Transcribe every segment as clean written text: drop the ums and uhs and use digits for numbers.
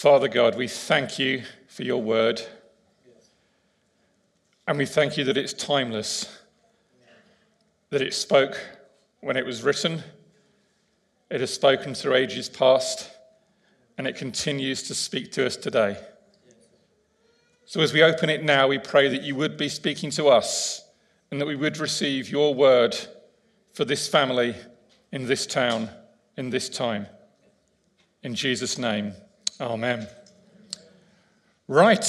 Father God, we thank you for your word. And we thank you that it's timeless, that it spoke when it was written, it has spoken through ages past, and it continues to speak to us today. So as we open it now, we pray that you would be speaking to us and that we would receive your word for this family, in this town, in this time. In Jesus' name, amen. Right.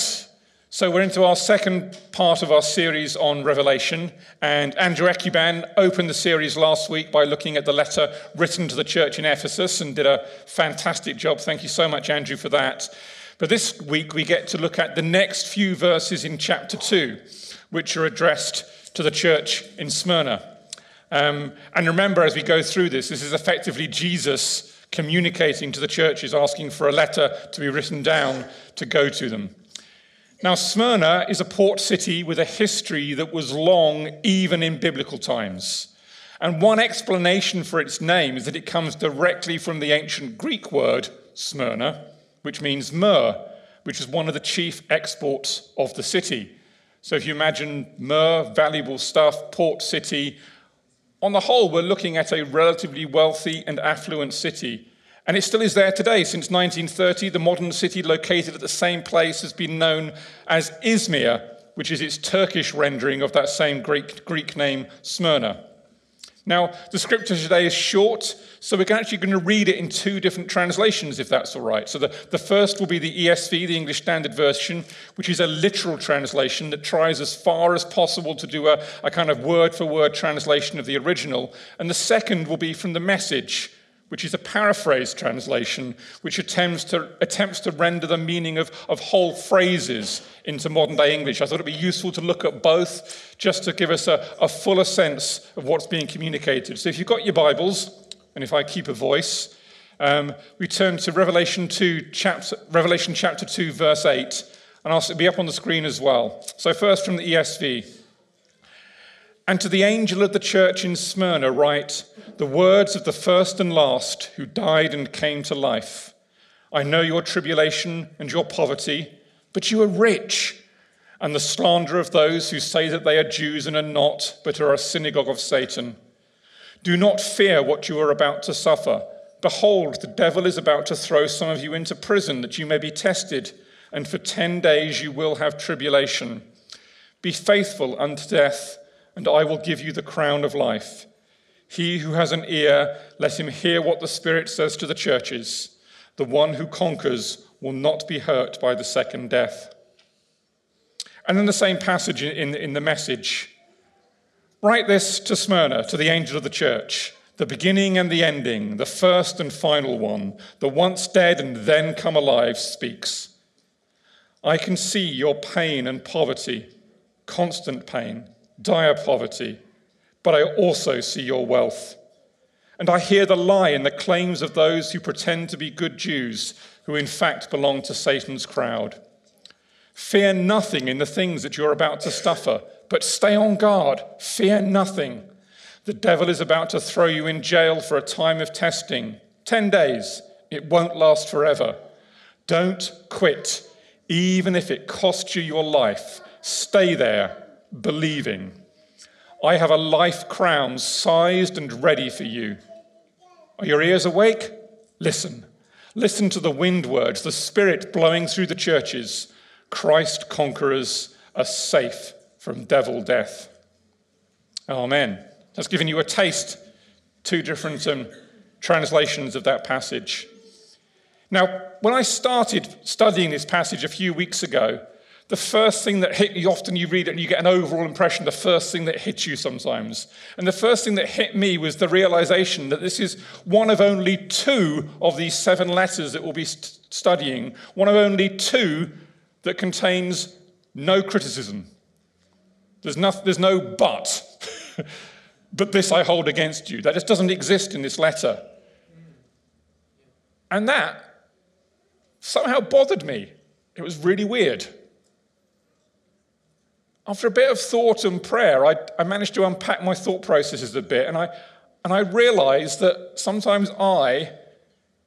So we're into our second part of our series on Revelation, and Andrew Ekuban opened the series last week by looking at the letter written to the church in Ephesus and did a fantastic job. Thank you so much, Andrew, for that. But this week we get to look at the next few verses in chapter 2, which are addressed to the church in Smyrna. And remember, as we go through this is effectively Jesus communicating to the churches, asking for a letter to be written down to go to them. Now, Smyrna is a port city with a history that was long, even in biblical times. And one explanation for its name is that it comes directly from the ancient Greek word Smyrna, which means myrrh, which is one of the chief exports of the city. So if you imagine myrrh, valuable stuff, port city, on the whole, we're looking at a relatively wealthy and affluent city. And it still is there today. Since 1930, the modern city located at the same place has been known as Izmir, which is its Turkish rendering of that same Greek name, Smyrna. Now, the scripture today is short, so we're actually going to read it in two different translations, if that's all right. So the first will be the ESV, the English Standard Version, which is a literal translation that tries as far as possible to do a kind of word-for-word translation of the original. And the second will be from the Message, which is a paraphrase translation, which attempts to render the meaning of whole phrases into modern-day English. I thought it'd be useful to look at both, just to give us a fuller sense of what's being communicated. So if you've got your Bibles, and if I keep a voice, we turn to Revelation chapter 2, verse 8, and it'll be up on the screen as well. So first from the ESV. And to the angel of the church in Smyrna write, the words of the first and last who died and came to life. I know your tribulation and your poverty, but you are rich, and the slander of those who say that they are Jews and are not, but are a synagogue of Satan. Do not fear what you are about to suffer. Behold, the devil is about to throw some of you into prison, that you may be tested, and for 10 days you will have tribulation. Be faithful unto death, and I will give you the crown of life. He who has an ear, let him hear what the Spirit says to the churches. The one who conquers will not be hurt by the second death. And then the same passage in the Message. Write this to Smyrna, to the angel of the church, the beginning and the ending, the first and final one, the once dead and then come alive speaks. I can see your pain and poverty, constant pain, dire poverty, but I also see your wealth. And I hear the lie and the claims of those who pretend to be good Jews, who in fact belong to Satan's crowd. Fear nothing in the things that you're about to suffer, but stay on guard, fear nothing. The devil is about to throw you in jail for a time of testing, 10 days, it won't last forever. Don't quit, even if it costs you your life, stay there, believing. I have a life crown sized and ready for you. Are your ears awake? Listen. Listen to the wind words, the Spirit blowing through the churches. Christ conquerors are safe from devil death. Amen. That's given you a taste. Two different translations of that passage. Now, when I started studying this passage a few weeks ago, the first thing that hit you, often you read it and you get an overall impression, the first thing that hits you sometimes. And the first thing that hit me was the realization that this is one of only two of these 7 letters that we'll be studying, one of only two that contains no criticism. There's no but, but this I hold against you. That just doesn't exist in this letter. And that somehow bothered me. It was really weird. After a bit of thought and prayer, I managed to unpack my thought processes a bit, and I realized that sometimes I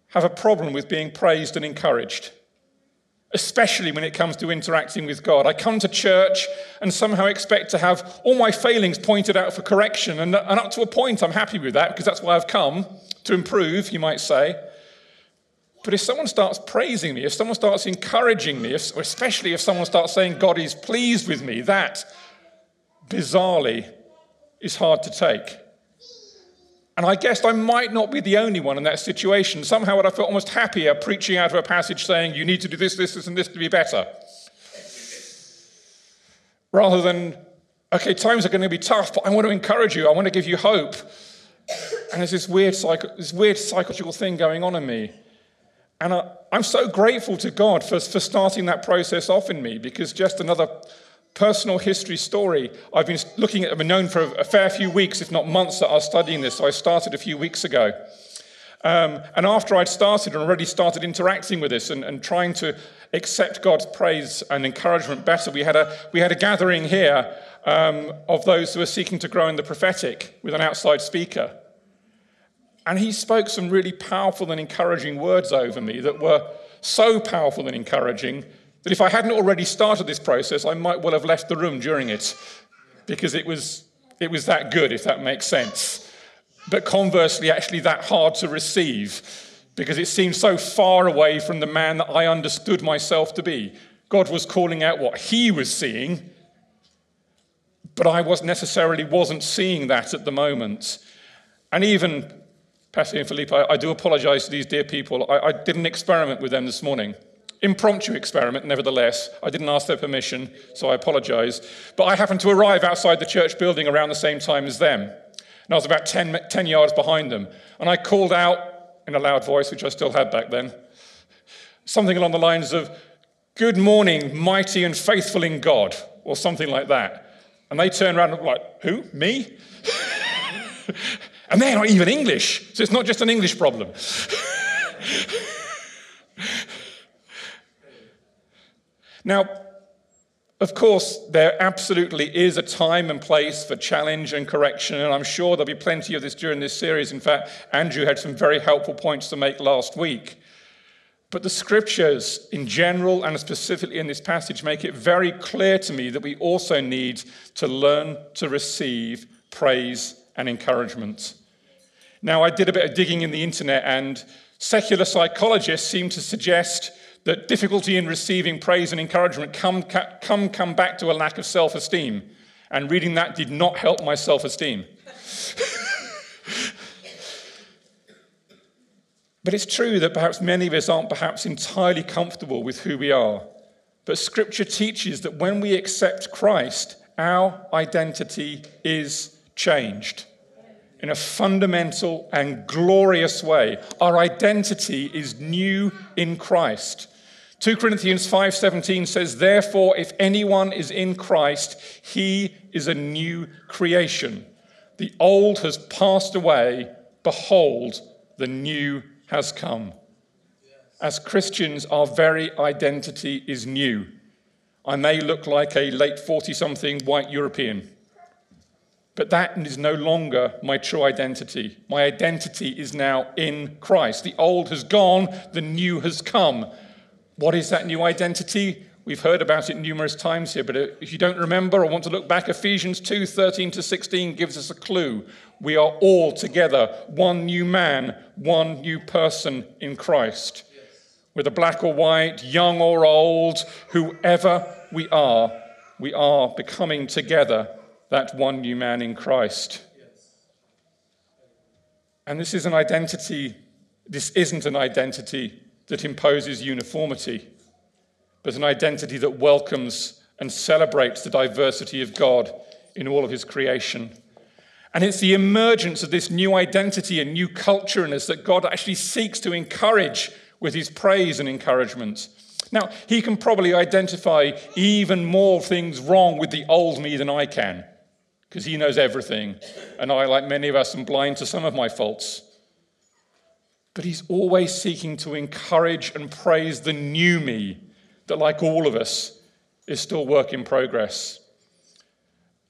have a problem with being praised and encouraged. especially when it comes to interacting with God. I come to church and somehow expect to have all my failings pointed out for correction, and up to a point I'm happy with that, because that's why I've come, to improve, you might say. But if someone starts praising me, if someone starts encouraging me, especially if someone starts saying God is pleased with me, that, bizarrely, is hard to take. And I guess I might not be the only one in that situation. Somehow I felt almost happier preaching out of a passage saying, you need to do this, this, this, and this to be better. Rather than, okay, times are going to be tough, but I want to encourage you. I want to give you hope. And there's this weird psychological thing going on in me. And I'm so grateful to God for starting that process off in me, because just another personal history story. I've been looking at, I've been known for a fair few weeks, if not months, that I was studying this. So I started a few weeks ago. And after I'd started and already started interacting with this and trying to accept God's praise and encouragement better, we had a gathering here of those who are seeking to grow in the prophetic with an outside speaker. And he spoke some really powerful and encouraging words over me that were so powerful and encouraging that if I hadn't already started this process, I might well have left the room during it, because it was that good, if that makes sense. But conversely, actually that hard to receive, because it seemed so far away from the man that I understood myself to be. God was calling out what he was seeing, but I wasn't seeing that at the moment. And even, Patty and Philippe, I do apologize to these dear people. I did an experiment with them this morning. Impromptu experiment, nevertheless. I didn't ask their permission, so I apologize. But I happened to arrive outside the church building around the same time as them. And I was about 10 yards behind them. And I called out in a loud voice, which I still had back then, something along the lines of, "Good morning, mighty and faithful in God," or something like that. And they turned around and were like, "Who? Me?" And they're not even English, so it's not just an English problem. Now, of course, there absolutely is a time and place for challenge and correction, and I'm sure there'll be plenty of this during this series. In fact, Andrew had some very helpful points to make last week. But the scriptures in general, and specifically in this passage, make it very clear to me that we also need to learn to receive praise and encouragement. Now, I did a bit of digging in the internet, and secular psychologists seem to suggest that difficulty in receiving praise and encouragement come back to a lack of self-esteem. And reading that did not help my self-esteem. But it's true that perhaps many of us aren't perhaps entirely comfortable with who we are. But Scripture teaches that when we accept Christ, our identity is changed in a fundamental and glorious way. Our identity is new in Christ. 2 Corinthians 5:17 says, "Therefore, if anyone is in Christ, he is a new creation. The old has passed away. Behold, the new has come." As Christians, our very identity is new. I may look like a late 40-something white European, but that is no longer my true identity. My identity is now in Christ. The old has gone, the new has come. What is that new identity? We've heard about it numerous times here, but if you don't remember or want to look back, Ephesians 2:13-16 gives us a clue. We are all together, one new man, one new person in Christ. Whether black or white, young or old, whoever we are becoming together that one new man in Christ. And this isn't an identity that imposes uniformity, but an identity that welcomes and celebrates the diversity of God in all of his creation. And it's the emergence of this new identity and new culture in us that God actually seeks to encourage with his praise and encouragement. Now, he can probably identify even more things wrong with the old me than I can, because he knows everything, and I, like many of us, am blind to some of my faults. But he's always seeking to encourage and praise the new me that, like all of us, is still work in progress.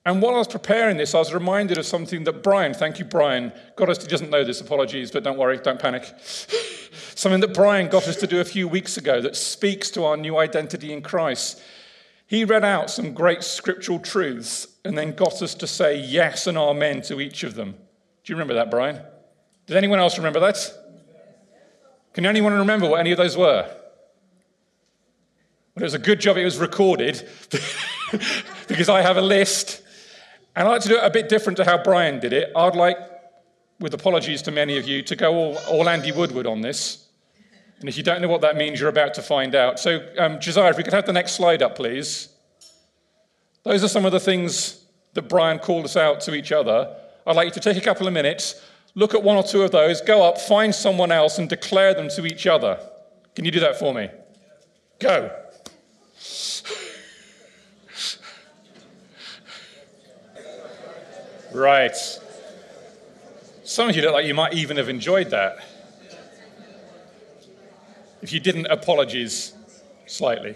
And while I was preparing this, I was reminded of something that Brian, thank you, Brian, got us to, he doesn't know this, apologies, but don't worry, don't panic. Something that Brian got us to do a few weeks ago that speaks to our new identity in Christ. He read out some great scriptural truths and then got us to say yes and amen to each of them. Do you remember that, Brian? Did anyone else remember that? Can anyone remember what any of those were? Well, it was a good job it was recorded because I have a list. And I'd like to do it a bit different to how Brian did it. I'd like, with apologies to many of you, to go all Andy Woodward on this. And if you don't know what that means, you're about to find out. So, Josiah, if we could have the next slide up, please. Those are some of the things that Brian called us out to each other. I'd like you to take a couple of minutes, look at one or two of those, go up, find someone else, and declare them to each other. Can you do that for me? Go. Right. Some of you look like you might even have enjoyed that. If you didn't, apologies slightly.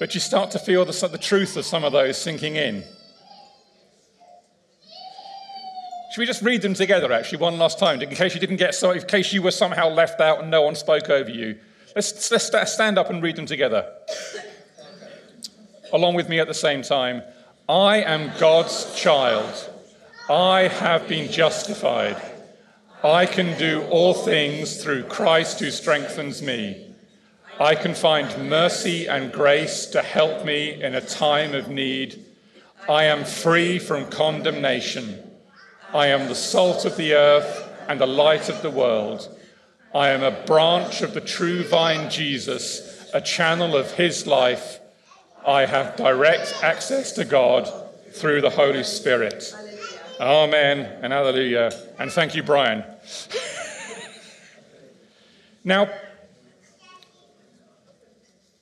But you start to feel the truth of some of those sinking in. Should we just read them together, actually, one last time, in case you didn't get so, in case you were somehow left out and no one spoke over you? Let's stand up and read them together. Along with me at the same time. I am God's child. I have been justified. I can do all things through Christ who strengthens me. I can find mercy and grace to help me in a time of need. I am free from condemnation. I am the salt of the earth and the light of the world. I am a branch of the true vine Jesus, a channel of his life. I have direct access to God through the Holy Spirit. Amen and hallelujah. And thank you, Brian. Now,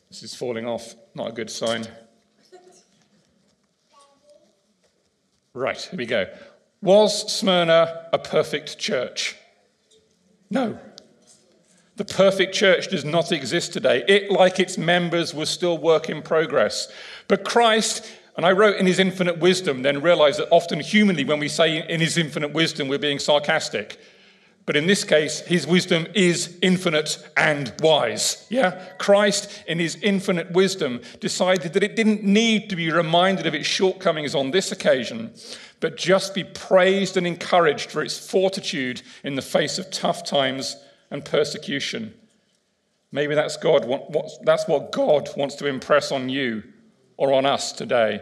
this is falling off. Not a good sign. Right, here we go. Was Smyrna a perfect church? No. The perfect church does not exist today. It, like its members, was still work in progress. But Christ, and I wrote in his infinite wisdom, then realized that often humanly when we say in his infinite wisdom, we're being sarcastic. But in this case, his wisdom is infinite and wise. Yeah? Christ, in his infinite wisdom, decided that it didn't need to be reminded of its shortcomings on this occasion, but just be praised and encouraged for its fortitude in the face of tough times and persecution. Maybe that's God. That's what God wants to impress on you or on us today.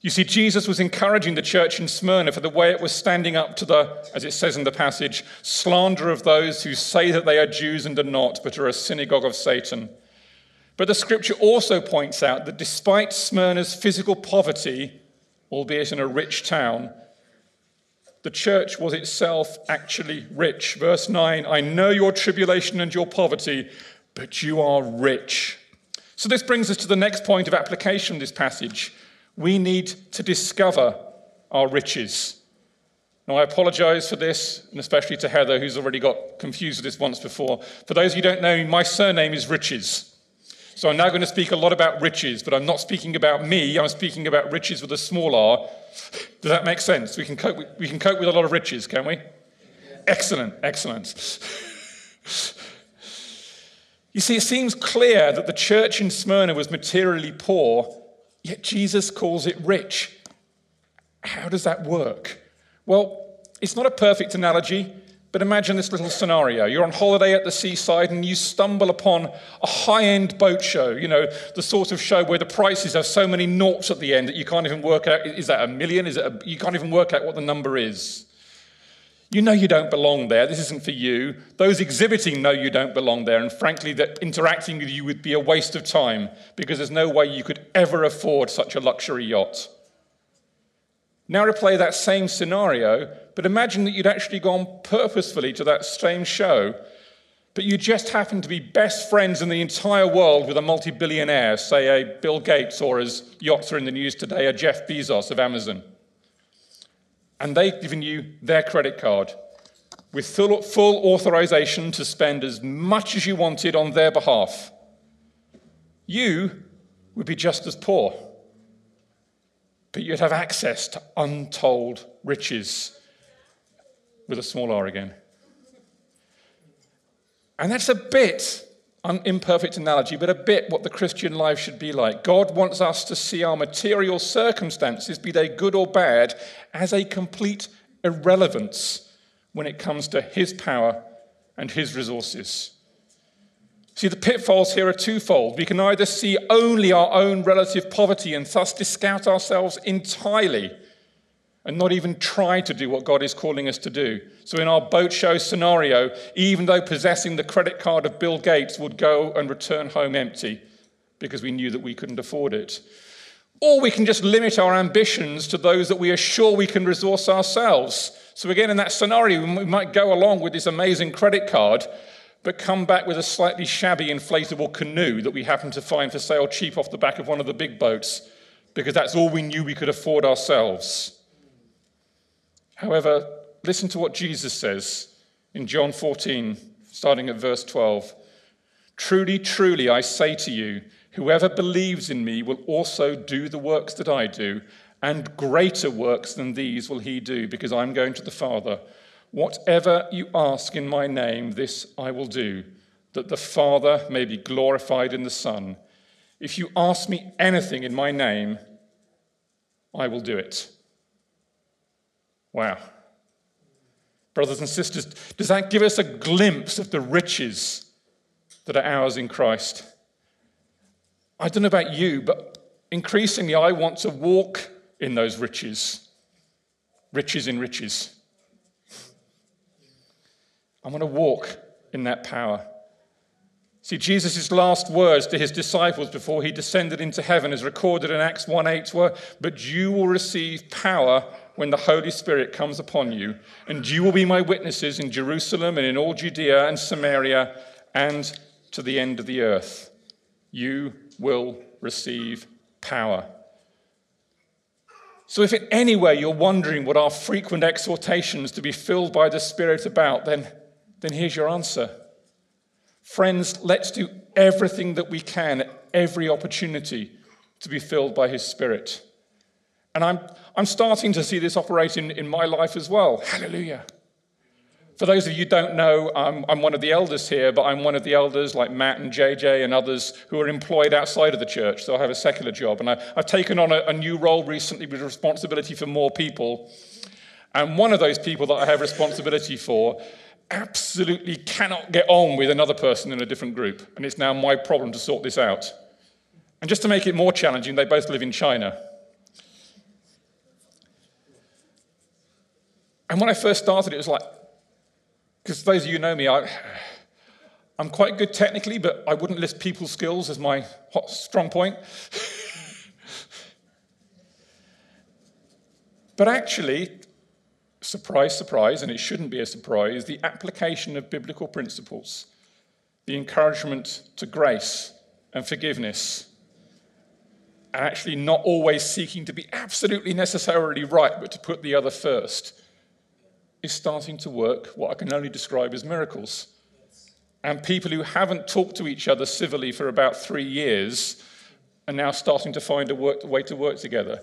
You see, Jesus was encouraging the church in Smyrna for the way it was standing up to the, as it says in the passage, slander of those who say that they are Jews and are not, but are a synagogue of Satan. But the scripture also points out that despite Smyrna's physical poverty, albeit in a rich town, the church was itself actually rich. Verse 9, I know your tribulation and your poverty, but you are rich. So this brings us to the next point of application of this passage. We need to discover our riches. Now, I apologize for this, and especially to Heather, who's already got confused with this once before. For those of you who don't know, my surname is Riches. So I'm now going to speak a lot about riches, but I'm not speaking about me. I'm speaking about riches with a small r. Does that make sense? We can cope with a lot of riches, can we? Yeah. Excellent, excellent. You see, it seems clear that the church in Smyrna was materially poor, yet Jesus calls it rich. How does that work? Well, it's not a perfect analogy, but imagine this little scenario. You're on holiday at the seaside and you stumble upon a high-end boat show, you know, the sort of show where the prices have so many noughts at the end that you can't even work out, is that a million? You can't even work out what the number is. You know you don't belong there. This isn't for you. Those exhibiting know you don't belong there, and frankly, that interacting with you would be a waste of time because there's no way you could ever afford such a luxury yacht. Now replay that same scenario, but imagine that you'd actually gone purposefully to that same show, but you just happened to be best friends in the entire world with a multi-billionaire, say a Bill Gates, or as yachts are in the news today, a Jeff Bezos of Amazon. And they've given you their credit card with full authorization to spend as much as you wanted on their behalf. You would be just as poor. but you'd have access to untold riches, with a small r again. And that's a bit, an imperfect analogy, but a bit what the Christian life should be like. God wants us to see our material circumstances, be they good or bad, as a complete irrelevance when it comes to his power and his resources. See, the pitfalls here are twofold. We can either see only our own relative poverty and thus discount ourselves entirely and not even try to do what God is calling us to do. So in our boat show scenario, even though possessing the credit card of Bill Gates, would go and return home empty because we knew that we couldn't afford it. Or we can just limit our ambitions to those that we are sure we can resource ourselves. So again, in that scenario, we might go along with this amazing credit card, but come back with a slightly shabby inflatable canoe that we happen to find for sale cheap off the back of one of the big boats, because that's all we knew we could afford ourselves. However, listen to what Jesus says in John 14, starting at verse 12. Truly, truly, I say to you, whoever believes in me will also do the works that I do, and greater works than these will he do, because I'm going to the Father. Whatever you ask in my name, this I will do, that the Father may be glorified in the Son. If you ask me anything in my name, I will do it. Wow. Brothers and sisters, does that give us a glimpse of the riches that are ours in Christ? I don't know about you, but increasingly I want to walk in those riches. Riches in riches. I want to walk in that power. See, Jesus' last words to his disciples before he descended into heaven, as recorded in Acts 1:8, were, "But you will receive power when the Holy Spirit comes upon you, and you will be my witnesses in Jerusalem and in all Judea and Samaria and to the end of the earth." You will receive power. So if in any way you're wondering what our frequent exhortations to be filled by the Spirit about, then here's your answer. Friends, let's do everything that we can at every opportunity to be filled by his Spirit. And I'm starting to see this operate in my life as well. Hallelujah. For those of you who don't know, I'm one of the elders here, but I'm one of the elders like Matt and JJ and others who are employed outside of the church. So I have a secular job. And I've taken on a new role recently with responsibility for more people. And one of those people that I have responsibility for absolutely cannot get on with another person in a different group. And it's now my problem to sort this out. And just to make it more challenging, they both live in China. And when I first started, it was like, because those of you who know me, I'm quite good technically, but I wouldn't list people skills as my strong point. But actually, surprise, surprise, and it shouldn't be a surprise, the application of biblical principles, the encouragement to grace and forgiveness, and actually not always seeking to be absolutely necessarily right, but to put the other first, is starting to work what I can only describe as miracles. And people who haven't talked to each other civilly for about 3 years are now starting to find a way to work together.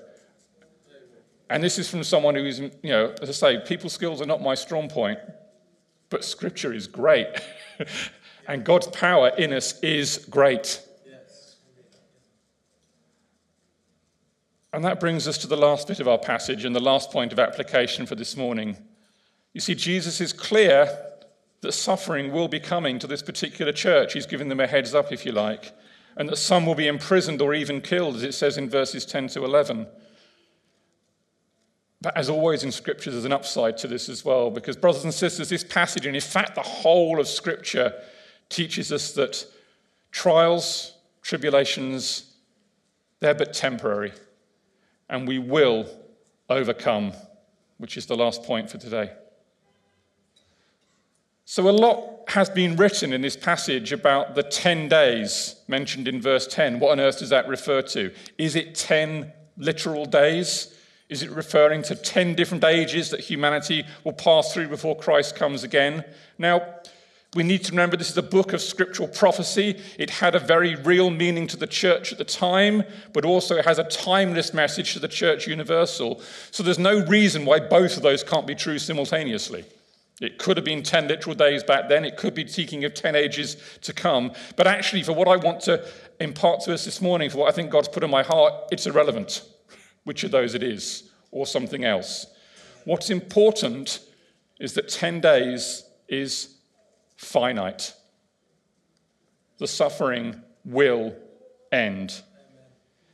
And this is from someone who's, as I say, people skills are not my strong point, but Scripture is great. And God's power in us is great. And that brings us to the last bit of our passage and the last point of application for this morning. You see, Jesus is clear that suffering will be coming to this particular church. He's given them a heads up, if you like, and that some will be imprisoned or even killed, as it says in verses 10 to 11. But as always in Scripture, there's an upside to this as well, because, brothers and sisters, this passage, and in fact the whole of Scripture, teaches us that trials, tribulations, they're but temporary, and we will overcome, which is the last point for today. So a lot has been written in this passage about the 10 days mentioned in verse 10. What on earth does that refer to? Is it 10 literal days? Is it referring to 10 different ages that humanity will pass through before Christ comes again? Now, We need to remember this is a book of scriptural prophecy. It had a very real meaning to the church at the time, but also it has a timeless message to the church universal. So there's no reason why both of those can't be true simultaneously. It could have been 10 literal days back then. It could be speaking of 10 ages to come. But actually, for what I want to impart to us this morning, for what I think God's put in my heart, it's irrelevant which of those it is or something else. What's important is that 10 days is finite. The suffering will end.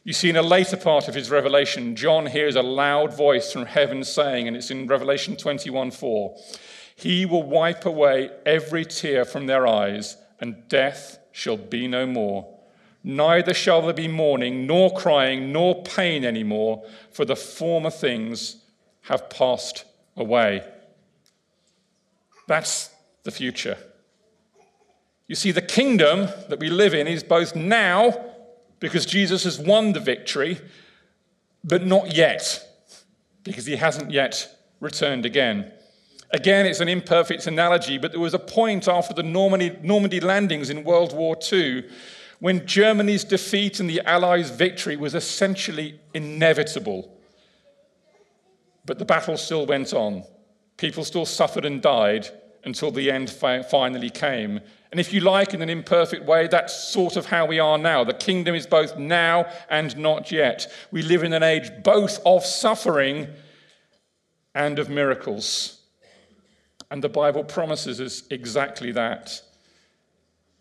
You see, in a later part of his revelation, John hears a loud voice from heaven saying, and it's in Revelation 21:4, "He will wipe away every tear from their eyes, and death shall be no more. Neither shall there be mourning, nor crying, nor pain anymore, for the former things have passed away." That's the future. You see, the kingdom that we live in is both now, because Jesus has won the victory, but not yet, because he hasn't yet returned again. Again, it's an imperfect analogy, but there was a point after the Normandy landings in World War II when Germany's defeat and the Allies' victory was essentially inevitable. But the battle still went on. People still suffered and died until the end finally came. And if you like, in an imperfect way, that's sort of how we are now. The kingdom is both now and not yet. We live in an age both of suffering and of miracles. And the Bible promises us exactly that.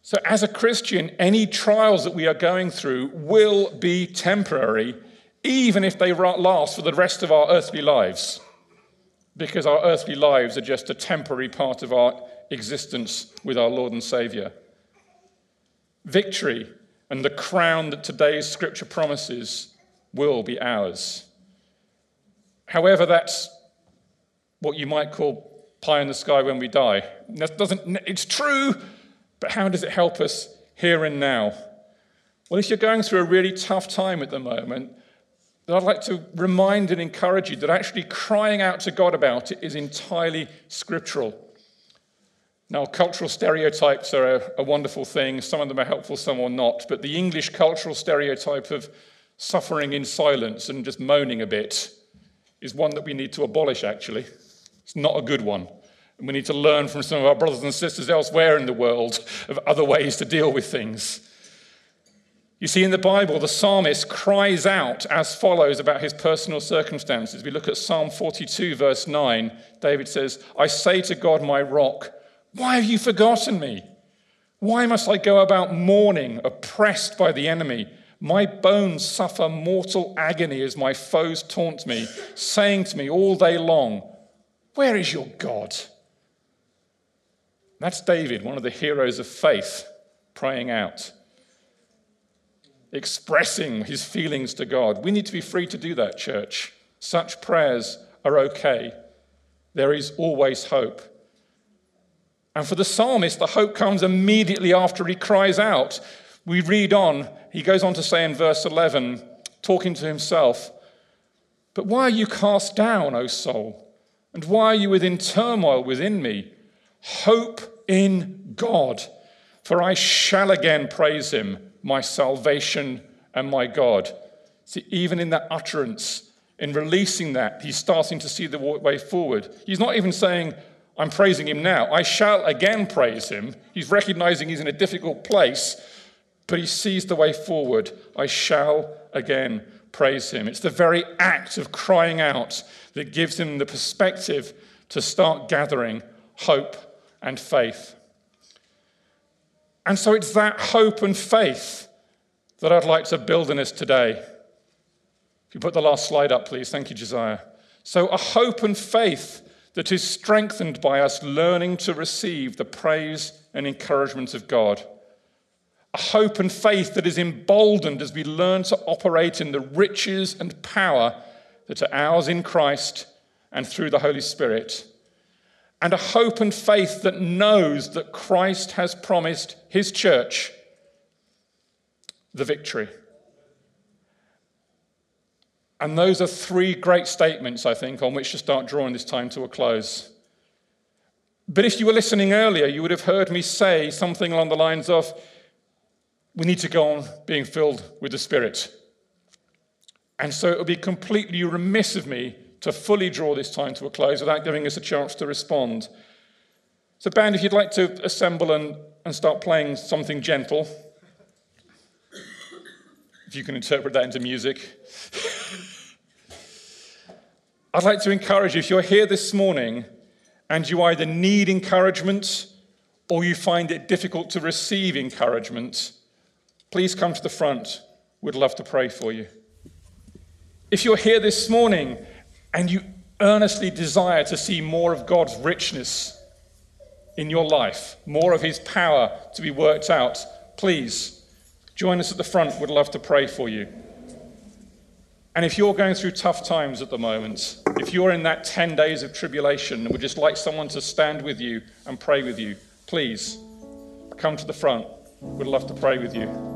So as a Christian, any trials that we are going through will be temporary, even if they last for the rest of our earthly lives, because our earthly lives are just a temporary part of our existence with our Lord and Saviour. Victory and the crown that today's scripture promises will be ours. However, that's what you might call pie in the sky when we die. It's true, but how does it help us here and now? Well, if you're going through a really tough time at the moment, that I'd like to remind and encourage you that actually crying out to God about it is entirely scriptural. Now, cultural stereotypes are a wonderful thing. Some of them are helpful, some are not. But the English cultural stereotype of suffering in silence and just moaning a bit is one that we need to abolish, actually. It's not a good one. And we need to learn from some of our brothers and sisters elsewhere in the world of other ways to deal with things. You see, in the Bible, the psalmist cries out as follows about his personal circumstances. We look at Psalm 42, verse 9. David says, "I say to God, my rock, why have you forgotten me? Why must I go about mourning, oppressed by the enemy? My bones suffer mortal agony as my foes taunt me, saying to me all day long, where is your God?" That's David, one of the heroes of faith, praying out, expressing his feelings to God. We need to be free to do that, church. Such prayers are okay. There is always hope. And for the psalmist, the hope comes immediately after he cries out. We read on, he goes on to say in verse 11, talking to himself, "But why are you cast down, O soul? And why are you within turmoil within me? Hope in God, for I shall again praise him, my salvation and my God." See, even in that utterance, in releasing that, he's starting to see the way forward. He's not even saying, "I'm praising him now. I shall again praise him." He's recognizing he's in a difficult place, but he sees the way forward. I shall again praise him. It's the very act of crying out that gives him the perspective to start gathering hope and faith. And so it's that hope and faith that I'd like to build in us today. If you put the last slide up, please. Thank you, Josiah. So a hope and faith that is strengthened by us learning to receive the praise and encouragement of God. A hope and faith that is emboldened as we learn to operate in the riches and power that are ours in Christ and through the Holy Spirit. And a hope and faith that knows that Christ has promised his church the victory. And those are three great statements, I think, on which to start drawing this time to a close. But if you were listening earlier, you would have heard me say something along the lines of, we need to go on being filled with the Spirit. And so it would be completely remiss of me to fully draw this time to a close without giving us a chance to respond. So, band, if you'd like to assemble and start playing something gentle, if you can interpret that into music. I'd like to encourage you, if you're here this morning and you either need encouragement or you find it difficult to receive encouragement, please come to the front. We'd love to pray for you. If you're here this morning and you earnestly desire to see more of God's richness in your life, more of his power to be worked out, please join us at the front. We'd love to pray for you. And if you're going through tough times at the moment, if you're in that 10 days of tribulation and would just like someone to stand with you and pray with you, please come to the front. We'd love to pray with you.